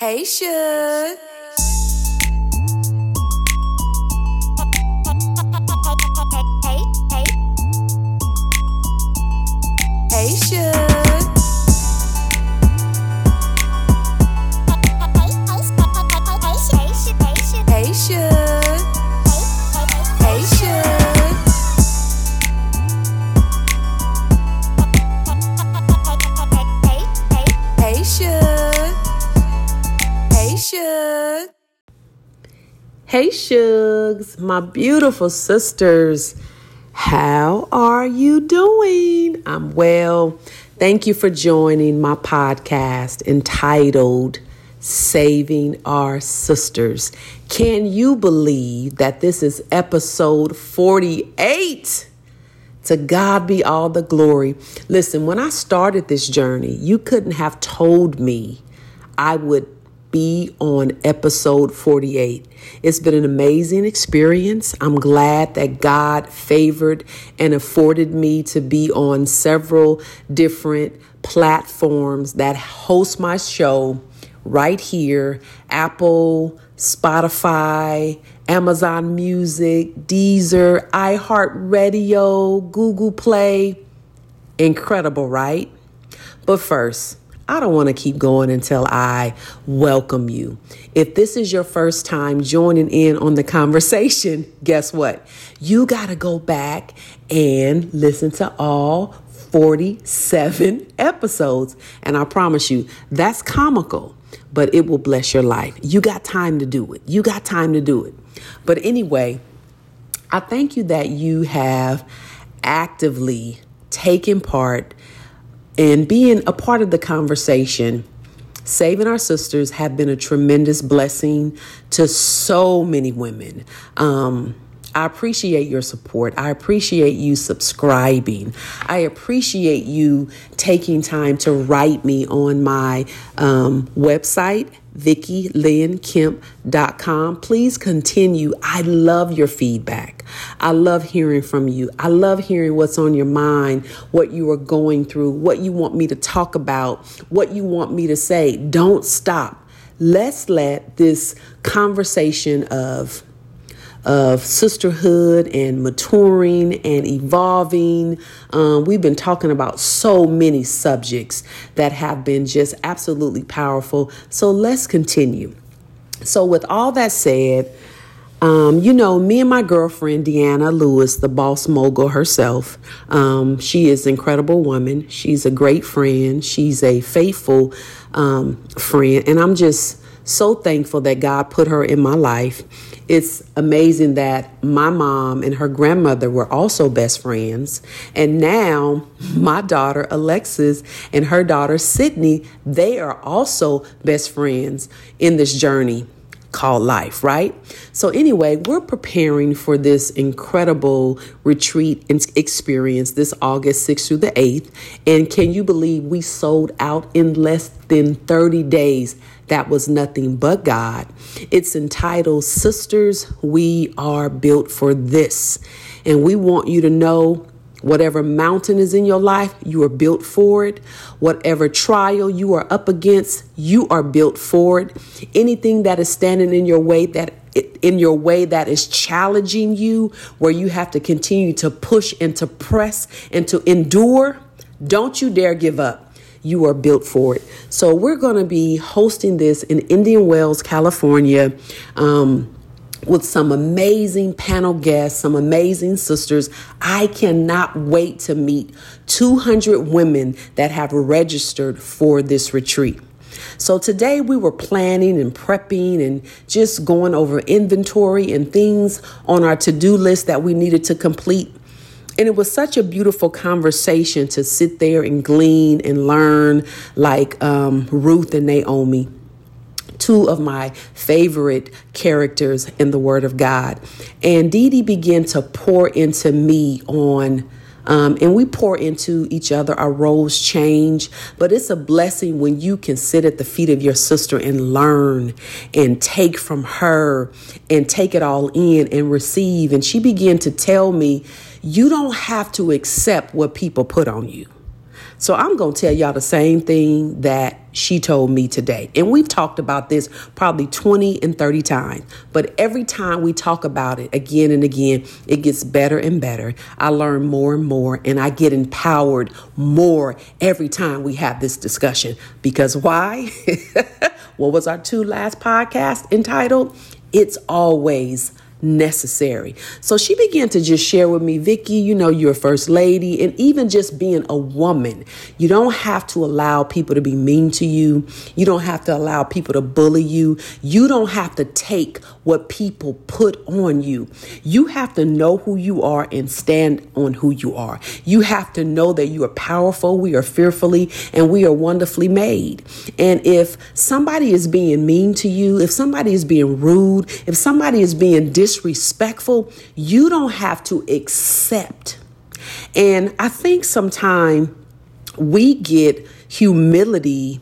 Hey, Shug. Hey, Shug. Hey, Shug. Hey, Shug. Hey, Shug. Hey, Shug. Hey, Shugs, my beautiful sisters. How are you doing? I'm well. Thank you for joining my podcast entitled Saving Our Sisters. Can you believe that this is episode 48? To God be all the glory. Listen, when I started this journey, you couldn't have told me I would be on episode 48. It's been an amazing experience. I'm glad that God favored and afforded me to be on several different platforms that host my show right here: Apple, Spotify, Amazon Music, Deezer, iHeartRadio, Google Play. Incredible, right? But first, I don't want to keep going until I welcome you. If this is your first time joining in on the conversation, guess what? You got to go back and listen to all 47 episodes. And I promise you, that's comical, but it will bless your life. You got time to do it. You got time to do it. But anyway, I thank you that you have actively taken part and being a part of the conversation. Saving Our Sisters have been a tremendous blessing to so many women. I appreciate your support. I appreciate you subscribing. I appreciate you taking time to write me on my website, VickiLynKemp.com. Please continue. I love your feedback. I love hearing from you. I love hearing what's on your mind, what you are going through, what you want me to talk about, what you want me to say. Don't stop. Let's let this conversation of sisterhood and maturing and evolving. We've been talking about so many subjects that have been just absolutely powerful. So let's continue. So with all that said, me and my girlfriend, Deanna Lewis, the boss mogul herself, she is an incredible woman. She's a great friend. She's a faithful friend. And I'm just so thankful that God put her in my life. It's amazing that my mom and her grandmother were also best friends. And now my daughter, Alexis, and her daughter, Sydney, they are also best friends in this journey called life, right? So anyway, we're preparing for this incredible retreat and experience this August 6th through the 8th. And can you believe we sold out in less than 30 days? That was nothing but God. It's entitled, Sisters, We Are Built for This. And we want you to know whatever mountain is in your life, you are built for it. Whatever trial you are up against, you are built for it. Anything that is standing in your way that is challenging you, where you have to continue to push and to press and to endure, don't you dare give up. You are built for it. So we're going to be hosting this in Indian Wells, California, with some amazing panel guests, some amazing sisters. I cannot wait to meet 200 women that have registered for this retreat. So today we were planning and prepping and just going over inventory and things on our to-do list that we needed to complete. And it was such a beautiful conversation to sit there and glean and learn, like Ruth and Naomi, two of my favorite characters in the Word of God. And Dee Dee began to pour into me on, and we pour into each other. Our roles change, but it's a blessing when you can sit at the feet of your sister and learn and take from her and take it all in and receive. And she began to tell me, you don't have to accept what people put on you. So I'm going to tell y'all the same thing that she told me today. And we've talked about this probably 20 and 30 times. But every time we talk about it again and again, it gets better and better. I learn more and more, and I get empowered more every time we have this discussion. Because why? What was our two last podcast entitled? It's always necessary. So she began to just share with me, Vicky, you know, you're a first lady, and even just being a woman, you don't have to allow people to be mean to you. You don't have to allow people to bully you. You don't have to take what people put on you. You have to know who you are and stand on who you are. You have to know that you are powerful. We are fearfully and we are wonderfully made. And if somebody is being mean to you, if somebody is being rude, if somebody is being disrespectful, you don't have to accept. And I think sometimes we get humility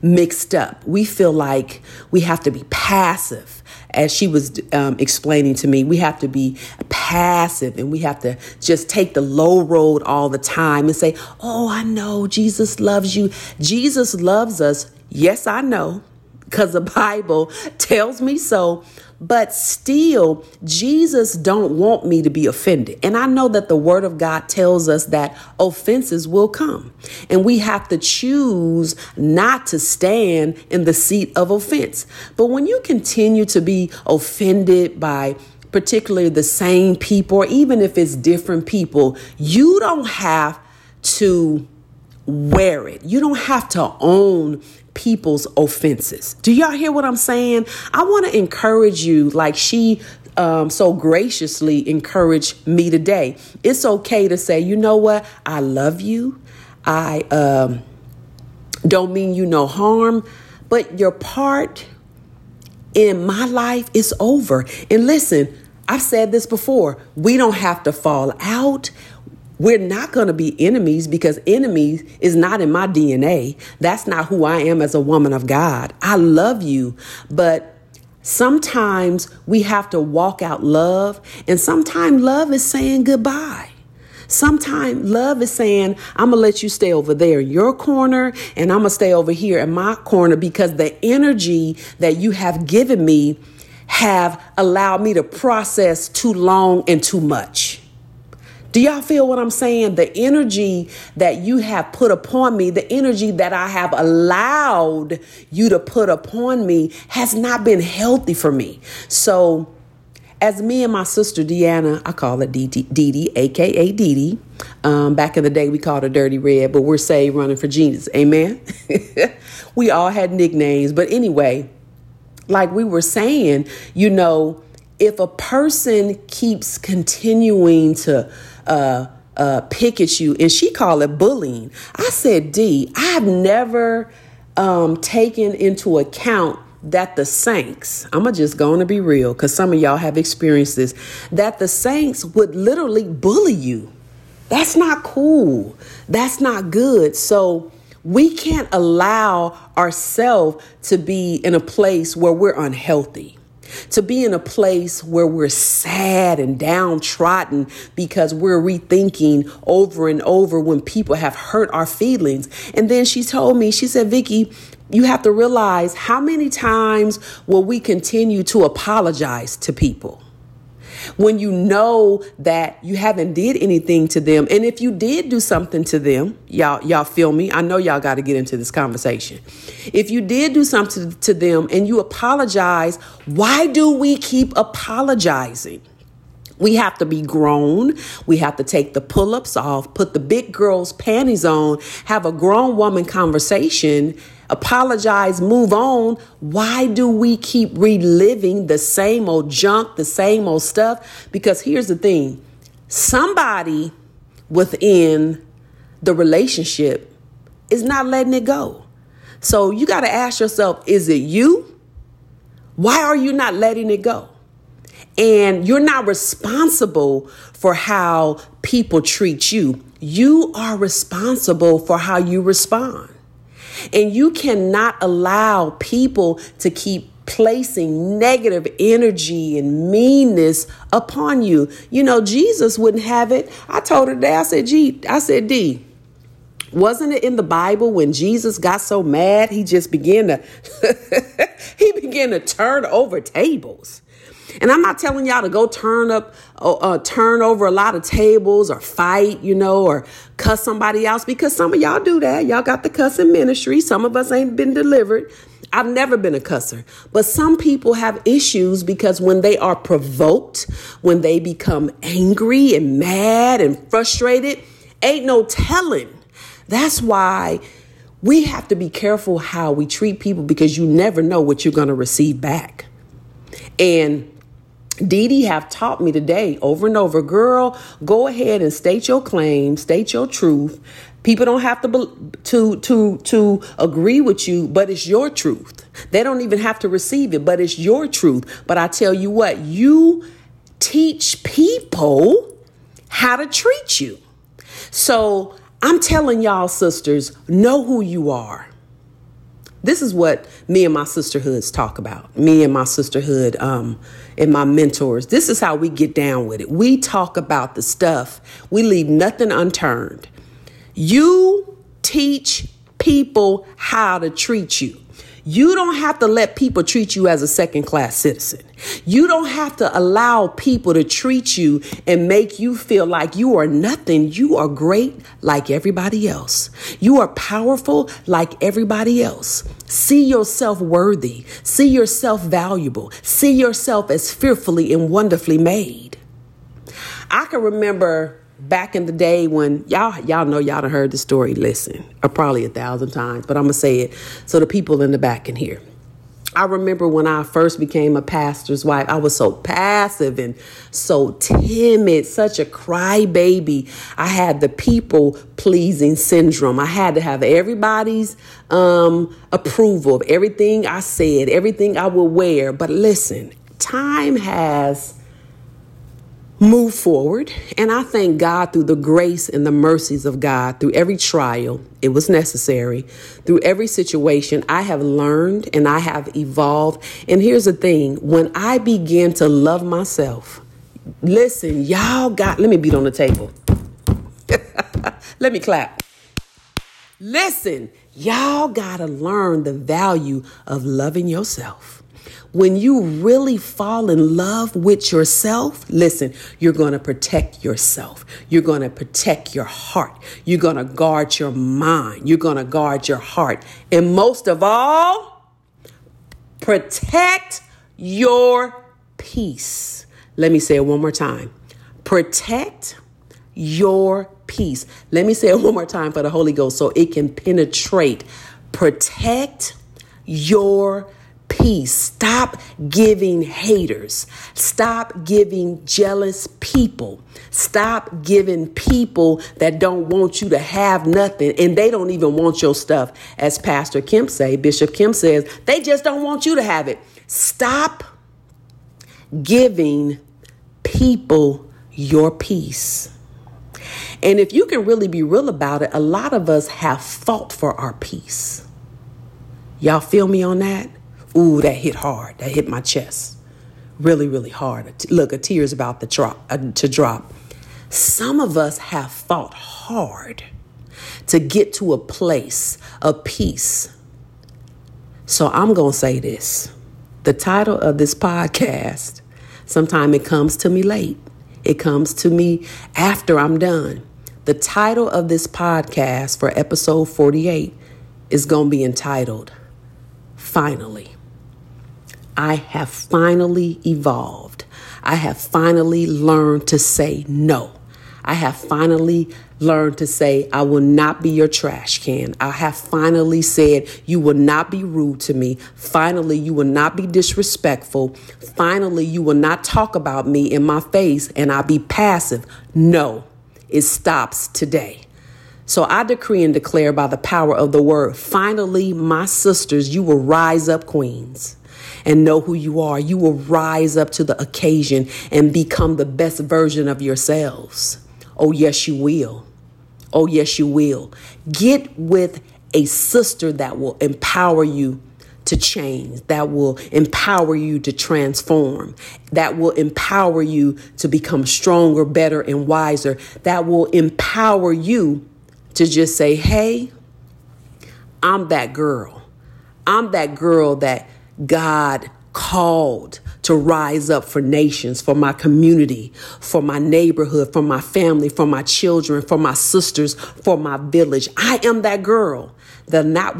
mixed up. We feel like we have to be passive. As she was explaining to me, we have to be passive and we have to just take the low road all the time and say, oh, I know Jesus loves you. Jesus loves us. Yes, I know, because the Bible tells me so. But still, Jesus don't want me to be offended. And I know that the word of God tells us that offenses will come. And we have to choose not to stand in the seat of offense. But when you continue to be offended by particularly the same people, or even if it's different people, you don't have to wear it. You don't have to own people's offenses. Do y'all hear what I'm saying? I want to encourage you, like she so graciously encouraged me today. It's okay to say, you know what? I love you. I don't mean you no harm, but your part in my life is over. And listen, I've said this before. We don't have to fall out. We're not going to be enemies, because enemies is not in my DNA. That's not who I am as a woman of God. I love you, but sometimes we have to walk out love, and sometimes love is saying goodbye. Sometimes love is saying, I'm going to let you stay over there in your corner, and I'm going to stay over here in my corner, because the energy that you have given me have allowed me to process too long and too much. Do y'all feel what I'm saying? The energy that you have put upon me, the energy that I have allowed you to put upon me has not been healthy for me. So as me and my sister Deanna, I call her DD, aka DD. Back in the day, we called her Dirty Red, but we're saved running for Jesus. Amen. We all had nicknames. But anyway, like we were saying, you know, if a person keeps continuing to pick at you, and she called it bullying. I said, D, I've never taken into account that the saints, I'm just going to be real, because some of y'all have experienced this, that the saints would literally bully you. That's not cool. That's not good. So we can't allow ourselves to be in a place where we're unhealthy, to be in a place where we're sad and downtrodden because we're rethinking over and over when people have hurt our feelings. And then she told me, she said, Vicky, you have to realize, how many times will we continue to apologize to people when you know that you haven't did anything to them? And if you did do something to them, y'all feel me? I know y'all got to get into this conversation. If you did do something to them and you apologize, why do we keep apologizing? We have to be grown. We have to take the pull-ups off, put the big girl's panties on, have a grown woman conversation, apologize, move on. Why do we keep reliving the same old junk, the same old stuff? Because here's the thing. Somebody within the relationship is not letting it go. So you got to ask yourself, is it you? Why are you not letting it go? And you're not responsible for how people treat you. You are responsible for how you respond. And you cannot allow people to keep placing negative energy and meanness upon you. You know, Jesus wouldn't have it. I told her today, I said, D, Wasn't it in the Bible when Jesus got so mad, he just began to turn over tables? And I'm not telling y'all to go turn over a lot of tables or fight, or cuss somebody else, because some of y'all do that. Y'all got the cussing ministry. Some of us ain't been delivered. I've never been a cusser, but some people have issues because when they are provoked, when they become angry and mad and frustrated, ain't no telling. That's why we have to be careful how we treat people, because you never know what you're going to receive back. And Dee Dee have taught me today over and over, girl, go ahead and state your claim, state your truth. People don't have to agree with you, but it's your truth. They don't even have to receive it, but it's your truth. But I tell you what, you teach people how to treat you. So I'm telling y'all, sisters, know who you are. This is what me and my sisterhoods talk about. Me and my sisterhood and my mentors. This is how we get down with it. We talk about the stuff. We leave nothing unturned. You teach people how to treat you. You don't have to let people treat you as a second-class citizen. You don't have to allow people to treat you and make you feel like you are nothing. You are great like everybody else. You are powerful like everybody else. See yourself worthy. See yourself valuable. See yourself as fearfully and wonderfully made. I can remember back in the day when y'all know, y'all done heard the story, listen, or probably 1,000 times, but I'm going to say it so the people in the back can hear. I remember when I first became a pastor's wife, I was so passive and so timid, such a crybaby. I had the people pleasing syndrome. I had to have everybody's approval of everything I said, everything I would wear. But listen, time has move forward. And I thank God through the grace and the mercies of God, through every trial, it was necessary, through every situation, I have learned and I have evolved. And here's the thing, when I began to love myself, listen, y'all got, let me beat on the table. Let me clap. Listen, y'all gotta learn the value of loving yourself. When you really fall in love with yourself, listen, you're going to protect yourself. You're going to protect your heart. You're going to guard your mind. You're going to guard your heart. And most of all, protect your peace. Let me say it one more time. Protect your peace. Let me say it one more time for the Holy Ghost so it can penetrate. Protect your peace. Peace. Stop giving haters. Stop giving jealous people. Stop giving people that don't want you to have nothing, and they don't even want your stuff. As Pastor Kim say, Bishop Kim says, they just don't want you to have it. Stop giving people your peace. And if you can really be real about it, a lot of us have fought for our peace. Y'all feel me on that? Ooh, that hit hard. That hit my chest. Really, really hard. Look, a tear's about to drop. Some of us have fought hard to get to a place of peace. So I'm going to say this. The title of this podcast, sometimes it comes to me late. It comes to me after I'm done. The title of this podcast for episode 48 is going to be entitled, Finally. I have finally evolved. I have finally learned to say no. I have finally learned to say, I will not be your trash can. I have finally said, you will not be rude to me. Finally, you will not be disrespectful. Finally, you will not talk about me in my face and I'll be passive. No, it stops today. So I decree and declare by the power of the word, finally, my sisters, you will rise up, queens, and know who you are. You will rise up to the occasion and become the best version of yourselves. Oh, yes, you will. Oh, yes, you will. Get with a sister that will empower you to change, that will empower you to transform, that will empower you to become stronger, better, and wiser, that will empower you to just say, hey, I'm that girl. I'm that girl that God called to rise up for nations, for my community, for my neighborhood, for my family, for my children, for my sisters, for my village. I am that girl that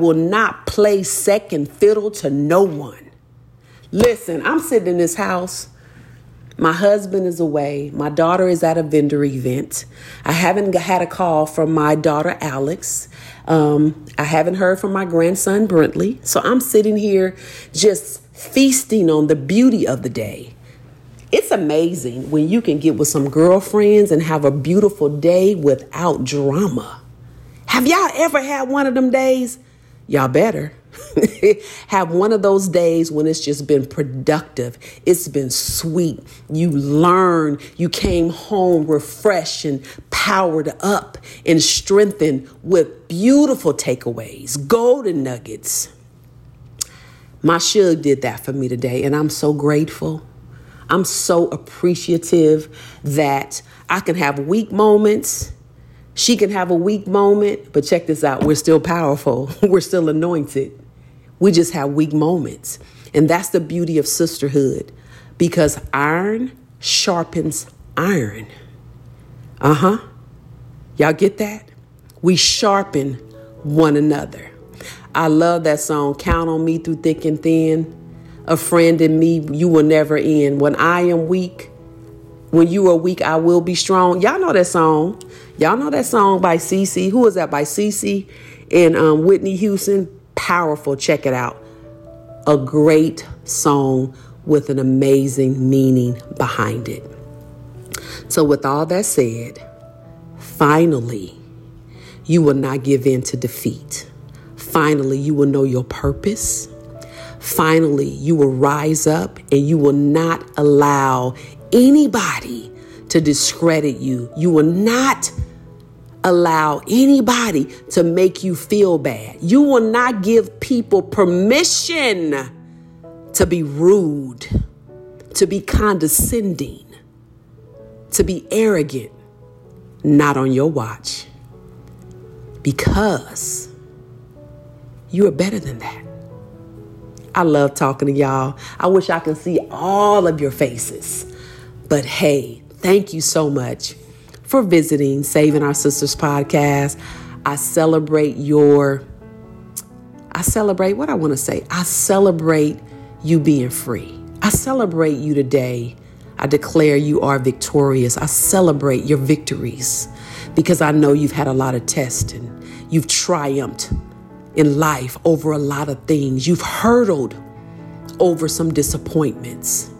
will not play second fiddle to no one. Listen, I'm sitting in this house. My husband is away. My daughter is at a vendor event. I haven't had a call from my daughter, Alex. I haven't heard from my grandson, Brentley. So I'm sitting here just feasting on the beauty of the day. It's amazing when you can get with some girlfriends and have a beautiful day without drama. Have y'all ever had one of them days? Y'all better have one of those days when it's just been productive. It's been sweet. You learn. You came home refreshed and powered up and strengthened with beautiful takeaways, golden nuggets. My Shug did that for me today, and I'm so grateful. I'm so appreciative that I can have weak moments. She can have a weak moment, but check this out. We're still powerful. We're still anointed. We just have weak moments. And that's the beauty of sisterhood, because iron sharpens iron. Y'all get that? We sharpen one another. I love that song, Count on Me Through Thick and Thin. A friend in me, you will never end. When I am weak, when you are weak, I will be strong. Y'all know that song. Y'all know that song by CeCe. Who is that by? CeCe and Whitney Houston. Powerful. Check it out. A great song with an amazing meaning behind it. So with all that said, finally, you will not give in to defeat. Finally, you will know your purpose. Finally, you will rise up and you will not allow anybody to discredit you. You will not allow anybody to make you feel bad. You will not give people permission to be rude, to be condescending, to be arrogant. Not on your watch. Because you are better than that. I love talking to y'all. I wish I could see all of your faces. But hey, thank you so much for visiting Saving Our Sisters podcast. I celebrate you being free. I celebrate you today. I declare you are victorious. I celebrate your victories, because I know you've had a lot of tests and you've triumphed in life over a lot of things. You've hurdled over some disappointments.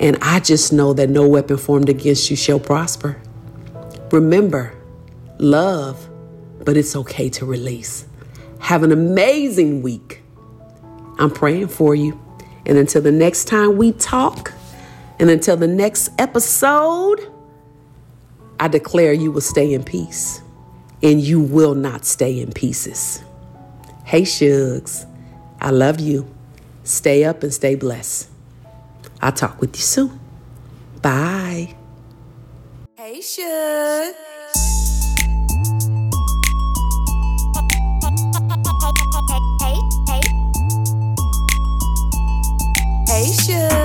And I just know that no weapon formed against you shall prosper. Remember, love, but it's okay to release. Have an amazing week. I'm praying for you. And until the next time we talk, and until the next episode, I declare you will stay in peace, and you will not stay in pieces. Hey, Shugs, I love you. Stay up and stay blessed. I'll talk with you soon. Bye. Hey, Shugs. Hey, Shugs.